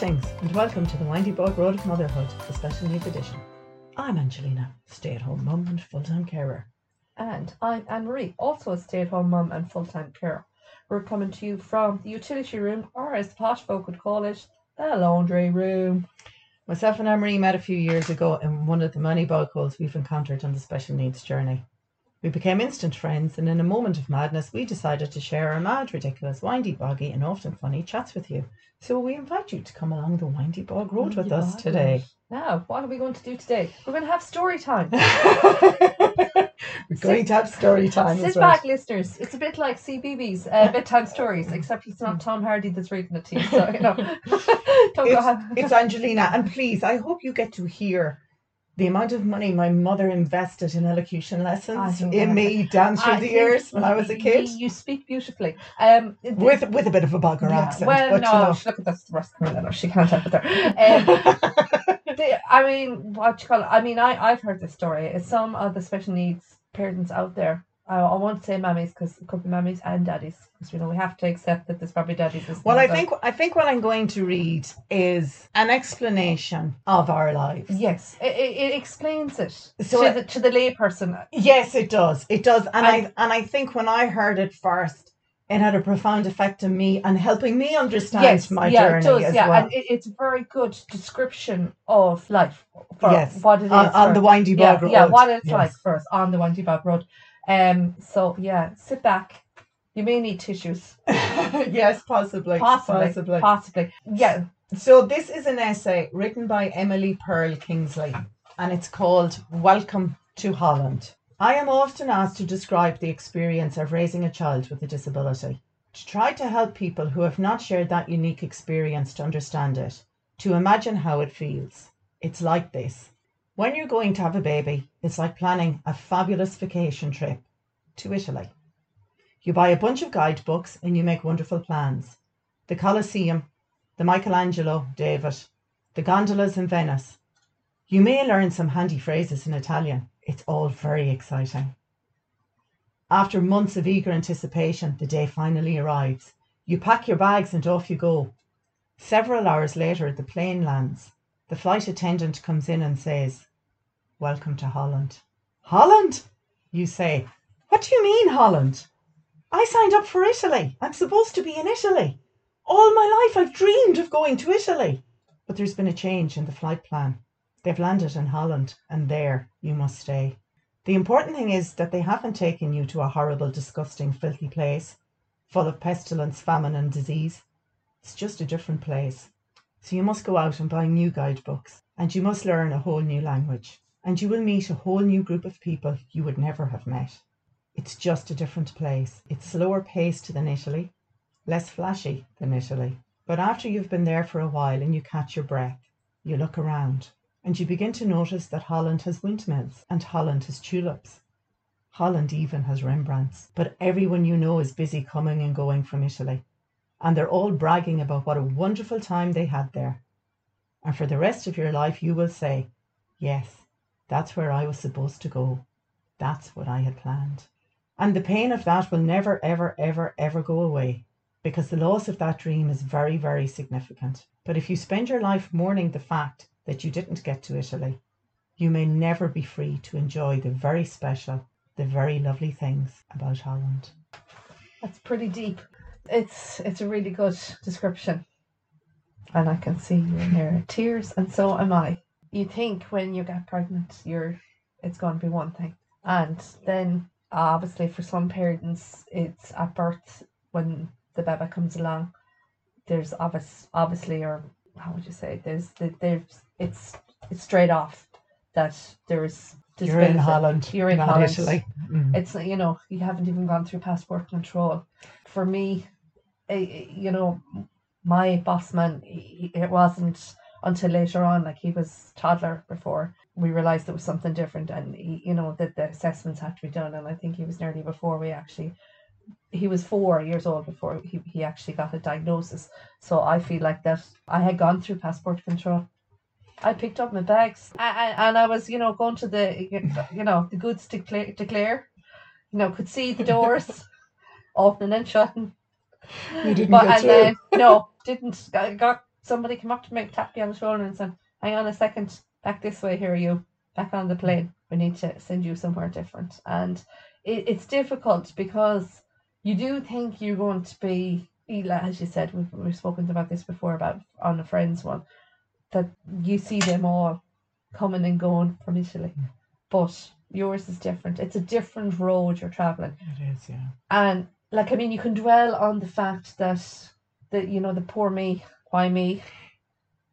Blessings and welcome to the Windy Bog Road of Motherhood, the Special Needs Edition. I'm Angelina, stay-at-home mum and full-time carer. And I'm Ann-Marie, also a stay-at-home mum and full-time carer. We're coming to you from the utility room, or as the posh folk would call it, the laundry room. Myself and Ann-Marie met a few years ago in one of the many bog holes we've encountered on the special needs journey. We became instant friends, and in a moment of madness, we decided to share our mad, ridiculous, windy, boggy, and often funny chats with you. So we invite you to come along the Windy Bog Road with us today. Now, what are we going to do today? We're going to have story time. Sit back, listeners. It's a bit like CBeebies, bedtime stories, except it's not Tom Hardy that's reading it to you. So, you know, it's Angelina. And please, I hope you get to hear the amount of money my mother invested in elocution lessons in me dance through the years when I was a kid. You speak beautifully. With a bit of a bogger accent. Well, but no, you know. Look at this, the rest of her, she can't help it there. I've heard this story. Some of the special needs parents out there, I won't say mammies because it could be mammies and daddies, because we have to accept that there's probably daddies. Well, I think what I'm going to read is an explanation of our lives. Yes, it explains it to the layperson. Yes, it does. It does, and I think when I heard it first, it had a profound effect on me and helping me understand my journey. It does. And it's a very good description of life for what it is on the Windy Bog Road. Yeah, what it's like for us on the Windy Bog Road. So sit back. You may need tissues. Yes, possibly. Yeah. So this is an essay written by Emily Pearl Kingsley, and it's called Welcome to Holland. I am often asked to describe the experience of raising a child with a disability, to try to help people who have not shared that unique experience to understand it, to imagine how it feels. It's like this. When you're going to have a baby, it's like planning a fabulous vacation trip to Italy. You buy a bunch of guidebooks and you make wonderful plans. The Colosseum, the Michelangelo David, the gondolas in Venice. You may learn some handy phrases in Italian. It's all very exciting. After months of eager anticipation, the day finally arrives. You pack your bags and off you go. Several hours later, the plane lands. The flight attendant comes in and says, "Welcome to Holland." "Holland?" you say. "What do you mean, Holland? I signed up for Italy. I'm supposed to be in Italy. All my life I've dreamed of going to Italy." But there's been a change in the flight plan. They've landed in Holland, and there you must stay. The important thing is that they haven't taken you to a horrible, disgusting, filthy place, full of pestilence, famine and disease. It's just a different place. So you must go out and buy new guidebooks, and you must learn a whole new language. And you will meet a whole new group of people you would never have met. It's just a different place. It's slower paced than Italy, less flashy than Italy. But after you've been there for a while and you catch your breath, you look around and you begin to notice that Holland has windmills and Holland has tulips. Holland even has Rembrandts. But everyone you know is busy coming and going from Italy. And they're all bragging about what a wonderful time they had there. And for the rest of your life, you will say, "Yes, that's where I was supposed to go. That's what I had planned." And the pain of that will never, ever, ever, ever go away, because the loss of that dream is very, very significant. But if you spend your life mourning the fact that you didn't get to Italy, you may never be free to enjoy the very special, the very lovely things about Holland. That's pretty deep. It's a really good description. And I can see you in there, tears, and so am I. You think when you get pregnant, it's going to be one thing. And then, obviously, for some parents, it's at birth when the baby comes along. There's obviously, or how would you say, it's straight off that there's disability. You're in Holland. You're in Holland. Italy. Mm. It's, you know, you haven't even gone through passport control. For me, you know, my boss man, it wasn't until later on, like he was toddler before we realised it was something different, and he, you know, that the assessments had to be done, and I think he was nearly before he was 4 years old before he actually got a diagnosis. So I feel like that I had gone through passport control. I picked up my bags and I was, you know, going to the, you know, the goods declare, you know, could see the doors opening and shutting. You didn't get through. No, didn't. I got Somebody came up to me, tapped me on the shoulder and said, hang on a second, back this way, here you, back on the plane. We need to send you somewhere different. And it's difficult because you do think you're going to be, as you said, we've spoken about this before, about on the Friends one, that you see them all coming and going from Italy. But yours is different. It's a different road you're traveling. It is, yeah. And like, I mean, you can dwell on the fact that you know, the poor me, why me?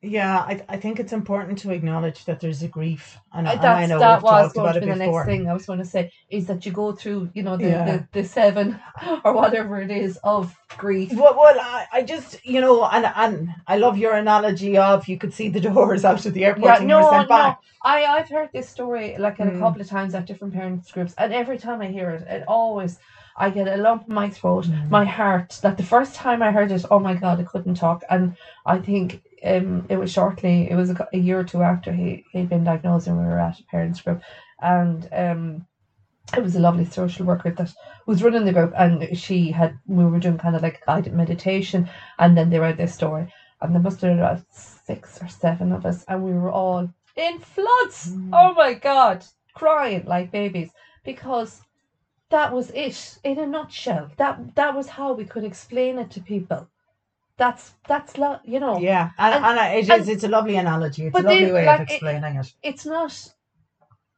Yeah, I think it's important to acknowledge that there's a grief, and I know that we've talked about it before. The next thing I was going to say is that you go through, you know, the seven or whatever it is of grief. Well, I just, you know, and I love your analogy of you could see the doors out of the airport and you were sent back. I've heard this story like a couple of times at different parents groups, and every time I hear it always, I get a lump in my throat, my heart. That the first time I heard it, oh my God, I couldn't talk. And I think it was shortly, it was a year or two after he'd been diagnosed, and we were at a parents group, and it was a lovely social worker that was running the group, and we were doing kind of like guided meditation, and then they read this story, and there must have been about 6 or 7 of us, and we were all in floods, oh my God, crying like babies, because that was it in a nutshell. That was how we could explain it to people. That's you know. Yeah, and it's a lovely analogy. It's a lovely way of explaining it. It's not,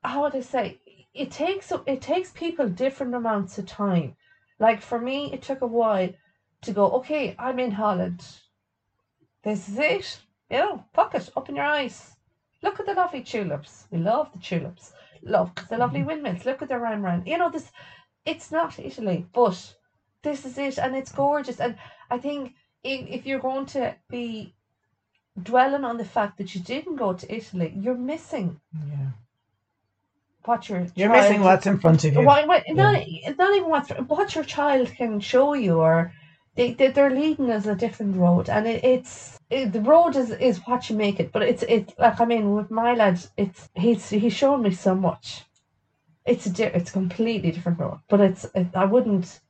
how would I say? It takes people different amounts of time. Like for me, it took a while to go, okay, I'm in Holland. This is it. You know, fuck it. Open your eyes. Look at the lovely tulips. We love the tulips. Look, the lovely windmills. Look at the ram. You know, this, it's not Italy, but this is it, and it's gorgeous. And I think if you're going to be dwelling on the fact that you didn't go to Italy, you're missing what you're missing what's in front of you. Not even what your child can show you, or they're leading us a different road, and the road is what you make it. But it's like, I mean, with my lad, he's shown me so much. It's a completely different road, but I wouldn't,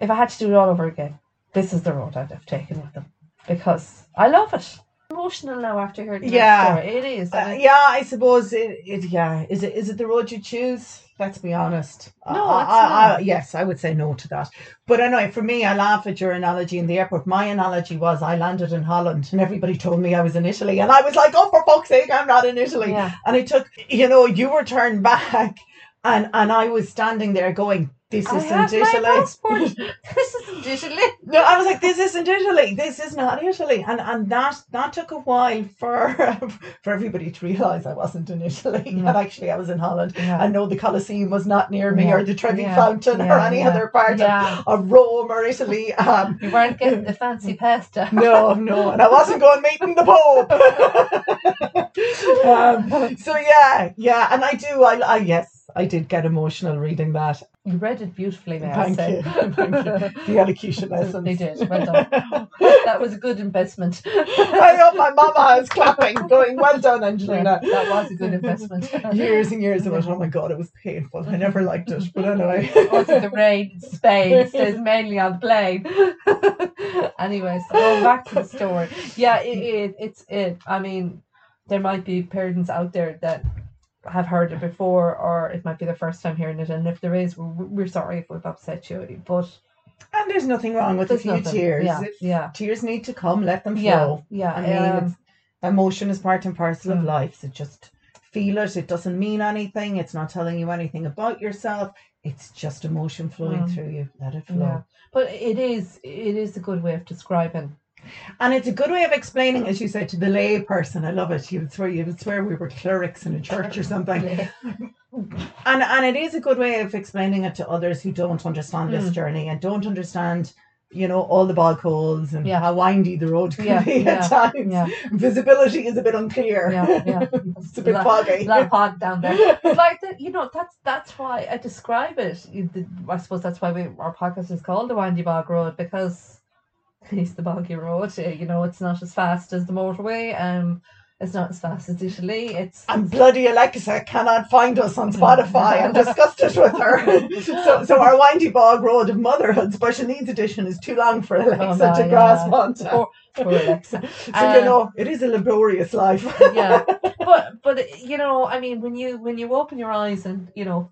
if I had to do it all over again, this is the road I'd have taken with them, because I love it. I'm emotional now after hearing the story. It is. I suppose it. Is it the road you choose? Let's be honest. No, it's not. Yes, I would say no to that. But anyway, for me, I laugh at your analogy in the airport. My analogy was I landed in Holland and everybody told me I was in Italy. And I was like, oh, for fuck's sake, I'm not in Italy. Yeah. And it took, you know, you were turned back and I was standing there going, this isn't Italy. This isn't Italy. No, I was like, this isn't Italy. This is not Italy. And that took a while for everybody to realise I wasn't in Italy. Yeah. And actually I was in Holland. Yeah. And no, the Colosseum was not near me, or the Trevi Fountain, or any other part of Rome or Italy. You weren't getting the fancy pasta. No. And I wasn't going meeting the Pope. So yeah. And I do, I did get emotional reading that. You read it beautifully, may I say. Thank you. The elocution lessons. They did. Well done. That was a good investment. I hope my mama is clapping, going, well done, Angelina. Yeah, that was a good investment. Years and years of it. Oh my God, it was painful. I never liked it. But anyway. Also the rain in Spain. It stays mainly on the plane. Anyway, so going back to the story. Yeah, it's. I mean, there might be parents out there that have heard it before, or it might be the first time hearing it, and if there is, we're sorry if we've upset you, but and there's nothing wrong with a few tears. Tears need to come, let them flow. I mean, emotion is part and parcel of life, so just feel it. It doesn't mean anything, it's not telling you anything about yourself, it's just emotion flowing through you. Let it flow. But it is a good way of describing. And it's a good way of explaining, as you said, to the lay person. I love it. You would swear we were clerics in a church or something. Yeah. And it is a good way of explaining it to others who don't understand this journey and don't understand, you know, all the bog holes and how windy the road can be at times. Yeah. Visibility is a bit unclear. Yeah. It's a bit foggy. That fog down there. Like that, you know, that's why I describe it. I suppose that's why our podcast is called the Windy Bog Road, because it's the boggy road. You know, it's not as fast as the motorway. It's not as fast as Italy. I'm bloody Alexa cannot find us on Spotify. I'm disgusted with her. So our Windy Bog Road of Motherhood Special Needs Edition is too long for Alexa to grasp onto. Poor Alexa. So you know, it is a laborious life. Yeah, but you know, I mean, when you open your eyes and you know,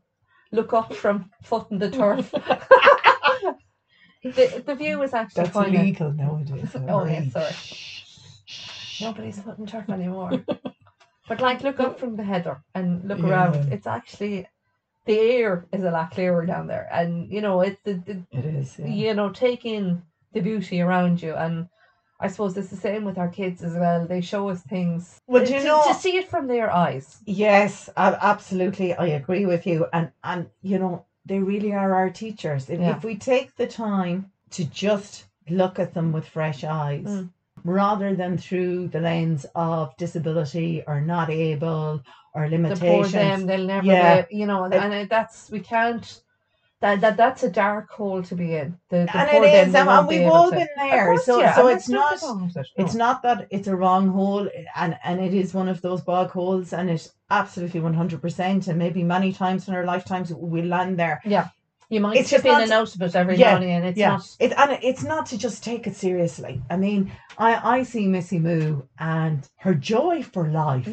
look up from footing the turf. the view is actually that's quite illegal nowadays. Oh yeah, sorry. Nobody's putting turf anymore. But like look up from the heather and look around. It's actually the air is a lot clearer down there. And you know, it is, you know, take in the beauty around you. And I suppose it's the same with our kids as well. They show us things to see it from their eyes. Yes, absolutely. I agree with you. And you know, they really are our teachers. If we take the time to just look at them with fresh eyes, rather than through the lens of disability or not able or limitations. The poor them, they'll never be, you know, and that's, we can't, that's a dark hole to be in. And it is, and we've all been there. Course, so it's not, it's not that it's a wrong hole, and it is one of those bog holes, and it's absolutely 100%, and maybe many times in our lifetimes we land there. Yeah. You might it's just in and out of it every morning, and it's not. It's not to just take it seriously. I mean, I see Missy Moo, and her joy for life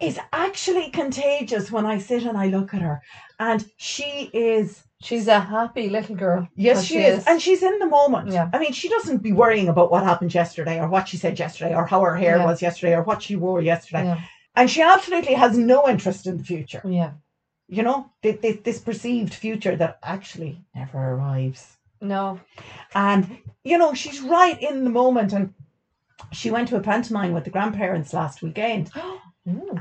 is actually contagious when I sit and I look at her. And she's a happy little girl. Yes, she is. And she's in the moment. Yeah. I mean, she doesn't be worrying about what happened yesterday or what she said yesterday or how her hair was yesterday or what she wore yesterday. Yeah. And she absolutely has no interest in the future. Yeah. You know, this perceived future that actually never arrives. No. And, you know, she's right in the moment. And she went to a pantomime with the grandparents last weekend.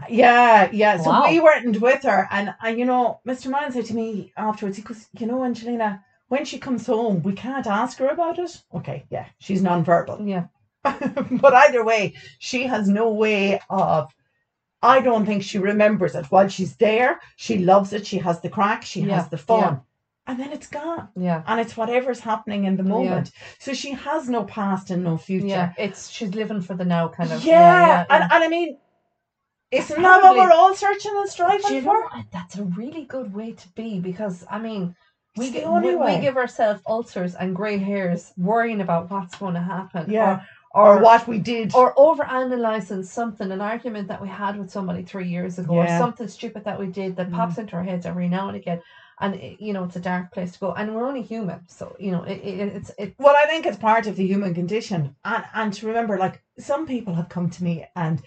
Yeah. So we weren't with her. And, you know, Mr. Mann said to me afterwards, he goes, you know, Angelina, when she comes home, we can't ask her about it. Okay, yeah, she's nonverbal. Yeah. But either way, she has no way of... I don't think she remembers it. While she's there, she loves it. She has the crack. She has the fun. Yeah. And then it's gone. Yeah. And it's whatever's happening in the moment. Yeah. So she has no past and no future. Yeah. She's living for the now kind of. Yeah. And I mean, isn't that what we're all searching and striving for? That's a really good way to be, because, I mean, we give ourselves ulcers and grey hairs worrying about what's going to happen. Yeah. Or what we did. Or overanalyzing something, an argument that we had with somebody 3 years ago, or something stupid that we did that pops into our heads every now and again. And, you know, it's a dark place to go. And we're only human. So, you know, it's... Well, I think it's part of the human condition. And to remember, like, some people have come to me and...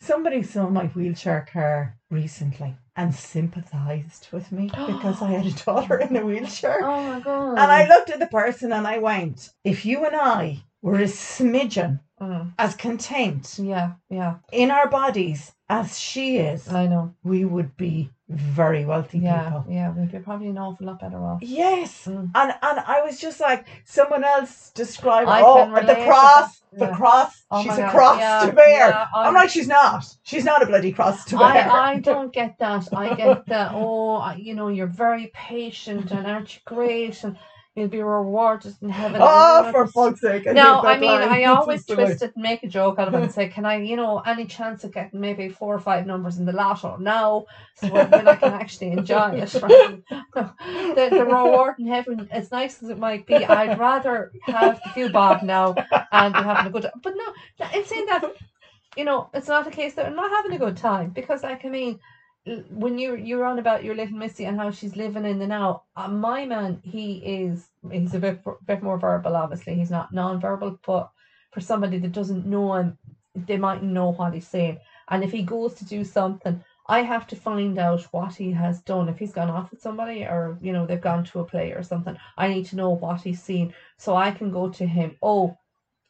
Somebody saw my wheelchair car recently and sympathised with me because I had a daughter in a wheelchair. Oh, my God. And I looked at the person and I went, if you and I... We're a smidgen as content in our bodies as she is. I know. We would be very wealthy people. Yeah, we'd be probably an awful lot better off. Yes. And I was just like, someone else described the cross. The cross. Oh, she's a cross to bear. Yeah, I'm like, she's not. She's not a bloody cross to bear. I don't get that. I get that, you know, you're very patient and aren't you great and... You'll be rewarded in heaven. Oh, for fuck's sake. No, I mean, I always twist it and make a joke out of it and say, can I, you know, any chance of getting maybe 4 or 5 numbers in the lotto now? So when I can actually enjoy it. Right? The reward in heaven, as nice as it might be, I'd rather have a few bob now and be having a good time. But no, in saying that, you know, it's not a case that I'm not having a good time. Because, like, I mean... When you're on about your little Missy and how she's living in the now, my man, he's a bit more verbal, obviously. He's not non-verbal, but for somebody that doesn't know him, they mightn't know what he's saying. And if he goes to do something, I have to find out what he has done. If he's gone off with somebody or, you know, they've gone to a play or something, I need to know what he's seen so I can go to him. Oh,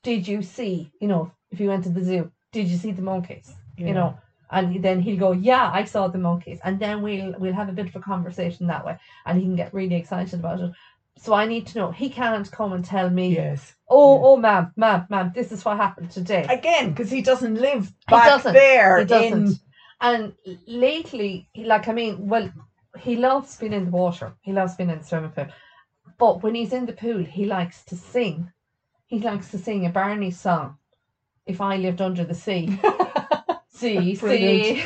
did you see, you know, if you went to the zoo, did you see the monkeys, you know? And then he'll go, yeah, I saw the monkeys. And then we'll have a bit of a conversation that way. And he can get really excited about it. So I need to know. He can't come and tell me, oh, ma'am, this is what happened today. Again, because he doesn't live there. He doesn't. And lately, he loves being in the water. He loves being in the swimming pool. But when he's in the pool, he likes to sing. He likes to sing a Barney song, If I Lived Under the Sea. See.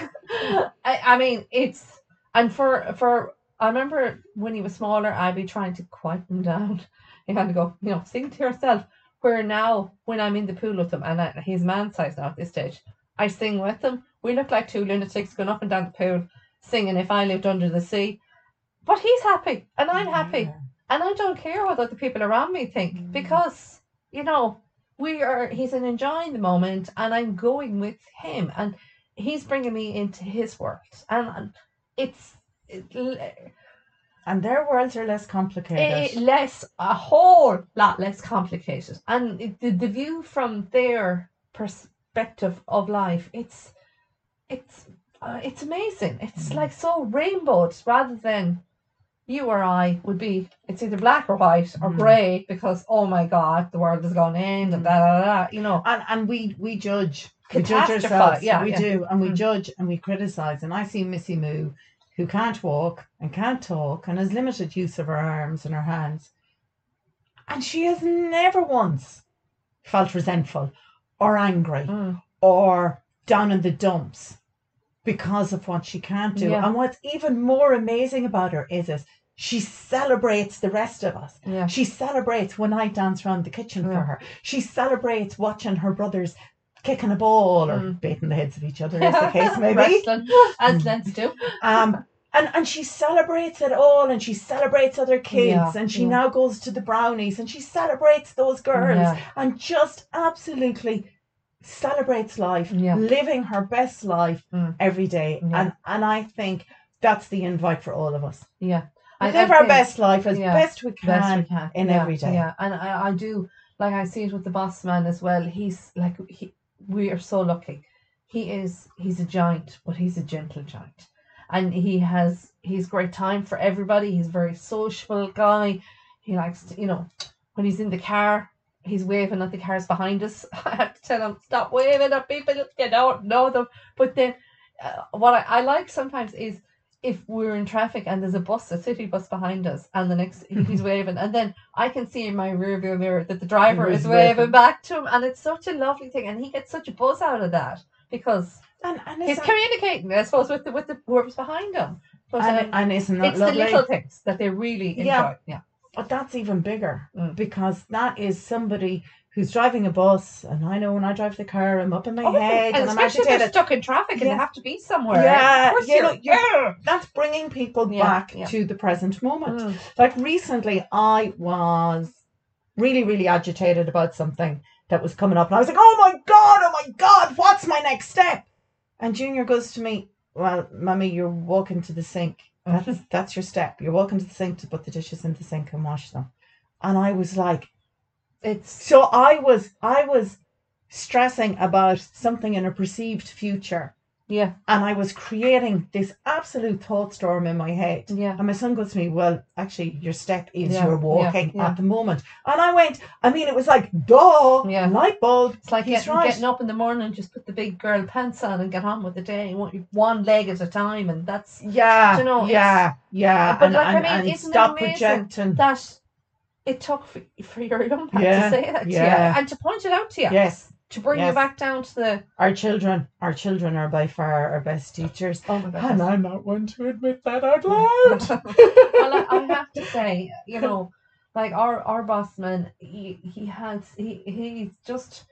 I mean, it's, and for I remember when he was smaller, I'd be trying to quiet him down and kind of go, you know, sing to yourself. Where now, when I'm in the pool with him, and he's man size now at this stage, I sing with him. We look like two lunatics going up and down the pool singing "If I Lived Under the Sea." But he's happy, and I'm happy, and I don't care what other people around me think, because, you know, he's enjoying the moment, and I'm going with him, and he's bringing me into his world, and and their worlds are less complicated, a whole lot less complicated, and the view from their perspective of life, it's amazing. It's like so rainbowed, rather than you or I would be. It's either black or white or grey, because, oh my God, the world is going to end and you know. And we judge. We judge ourselves. Yeah, we do. And we judge and we criticise. And I see Missy Moo, who can't walk and can't talk and has limited use of her arms and her hands. And she has never once felt resentful or angry or down in the dumps because of what she can't do. Yeah. And what's even more amazing about her is she celebrates the rest of us. Yeah. She celebrates when I dance around the kitchen for her. She celebrates watching her brothers kicking a ball or baiting the heads of each other, as the case may be. As Lens do. And she celebrates it all, and she celebrates other kids, and she now goes to the brownies, and she celebrates those girls, and just absolutely celebrates life, living her best life every day, and I think that's the invite for all of us. Yeah, live our best life as best we can in every day. Yeah, and I do, like, I see it with the boss man as well. He's like, we are so lucky. He's a giant, but he's a gentle giant, and he's great time for everybody. He's a very social guy. He likes to, you know, when he's in the car, he's waving at the cars behind us. I have to tell him, stop waving at people, you don't know them. But then what I like sometimes is, if we're in traffic and there's a city bus behind us, and the next he's waving, and then I can see in my rear view mirror that the driver is waving back to him, and it's such a lovely thing, and he gets such a buzz out of that, because and he's communicating, I suppose, with the whoever's behind him. But, and isn't that lovely? It's the little things that they really enjoy. Yeah. But that's even bigger, because that is somebody who's driving a bus, and I know when I drive the car, I'm up in my head, and I'm agitated. They're stuck in traffic and they have to be somewhere. Yeah, that's bringing people back to the present moment. Like, recently, I was really, really agitated about something that was coming up, and I was like, oh my God, what's my next step? And Junior goes to me, well, Mummy, you're walking to the sink. That's your step. You're walking to the sink to put the dishes in the sink and wash them. And I was like, I was stressing about something in a perceived future. Yeah. And I was creating this absolute thought storm in my head. Yeah. And my son goes to me, well, actually, your step is you're walking at the moment. And I went, I mean, it was like, duh, light bulb. It's like getting up in the morning and just put the big girl pants on and get on with the day. One leg at a time. And that's, you know. Yeah. But, and isn't stop it amazing projecting. That it took for your young man to say that to you. And to point it out to you. Yes. To bring you back down to the... Our children are by far our best teachers. Oh my God. And I'm not one to admit that out loud. Well, I have to say, you know, like our boss man, he's just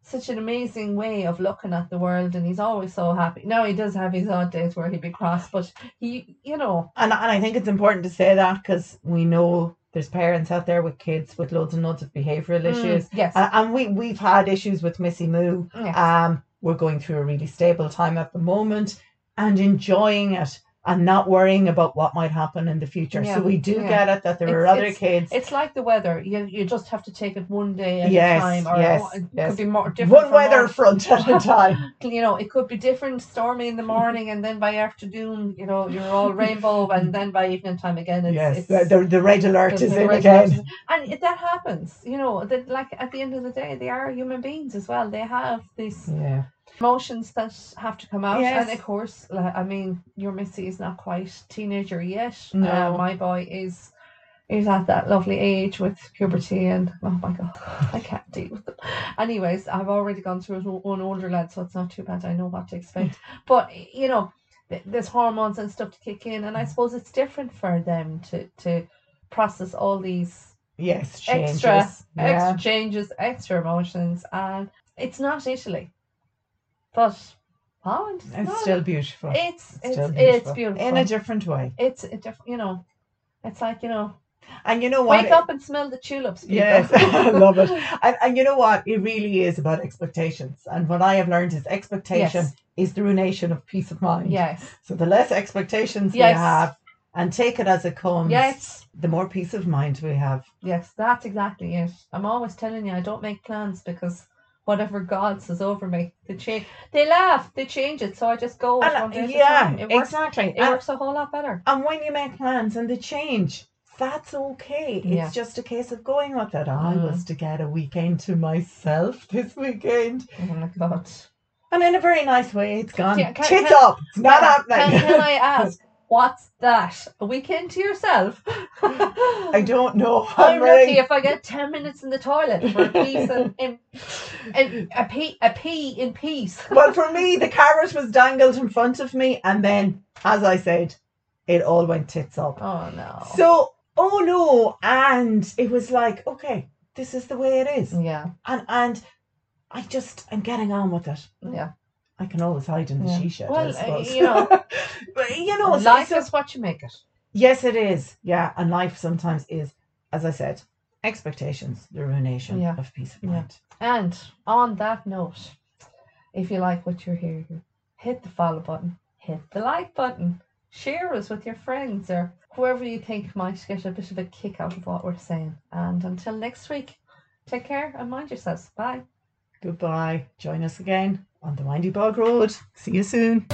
such an amazing way of looking at the world, and he's always so happy. Now, he does have his odd days where he'd be cross, but he, you know... And I think it's important to say that, because we know... There's parents out there with kids with loads and loads of behavioural issues. Yes. And we've had issues with Missy Moo. Yes. We're going through a really stable time at the moment and enjoying it and not worrying about what might happen in the future. Yeah. So we do get it that there are other kids. It's like the weather. You just have to take it one day at a time. Or it could be more different. One weather front at a time. You know, it could be different, stormy in the morning, and then by afternoon, you know, you're all rainbow, and then by evening time again. It's the red alert is in again. And that happens, you know, that, like, at the end of the day, they are human beings as well. They have this... Yeah. Emotions that have to come out, and of course, I mean, your Missy is not quite teenager yet. No, my boy is who's at that lovely age with puberty and, oh my God, I can't deal with them. Anyways, I've already gone through one older lad, so it's not too bad. I know what to expect. But, you know, there's hormones and stuff to kick in, and I suppose it's different for them to process all these extra changes, extra emotions, and it's not Italy, but Holland. It's still beautiful in a different way. It's a different, you know. It's like, you know. And you know what? Wake up and smell the tulips, people. Yes, I love it. And you know what? It really is about expectations. And what I have learned is expectation is the ruination of peace of mind. Yes. So the less expectations we have and take it as it comes, the more peace of mind we have. Yes, that's exactly it. I'm always telling you, I don't make plans because whatever God says over me, they change it, so I just go with one day at a time. It works a whole lot better. And when you make plans and they change, that's okay. It's just a case of going with it. I was to get a weekend to myself this weekend. Oh my God. And in a very nice way, it's gone. Tits up. It's not happening. Can I ask, what's that? A weekend to yourself? I don't know. I'm lucky if I get 10 minutes in the toilet for a piece and a pee in peace. Well, for me, the carrot was dangled in front of me, and then, as I said, it all went tits up. Oh no. So, oh no, and it was like, okay, this is the way it is. Yeah. And I'm getting on with it. Yeah. I can always hide in the she-shed. Well, you know, but, you know, life is what you make it. Yes, it is. Yeah, and life sometimes is, as I said, expectations, the ruination of peace of mind. Yeah. And on that note, if you like what you're hearing, hit the follow button, hit the like button, share us with your friends or whoever you think might get a bit of a kick out of what we're saying. And until next week, take care and mind yourselves. Bye. Goodbye. Join us again on the Windy Bog Road. See you soon.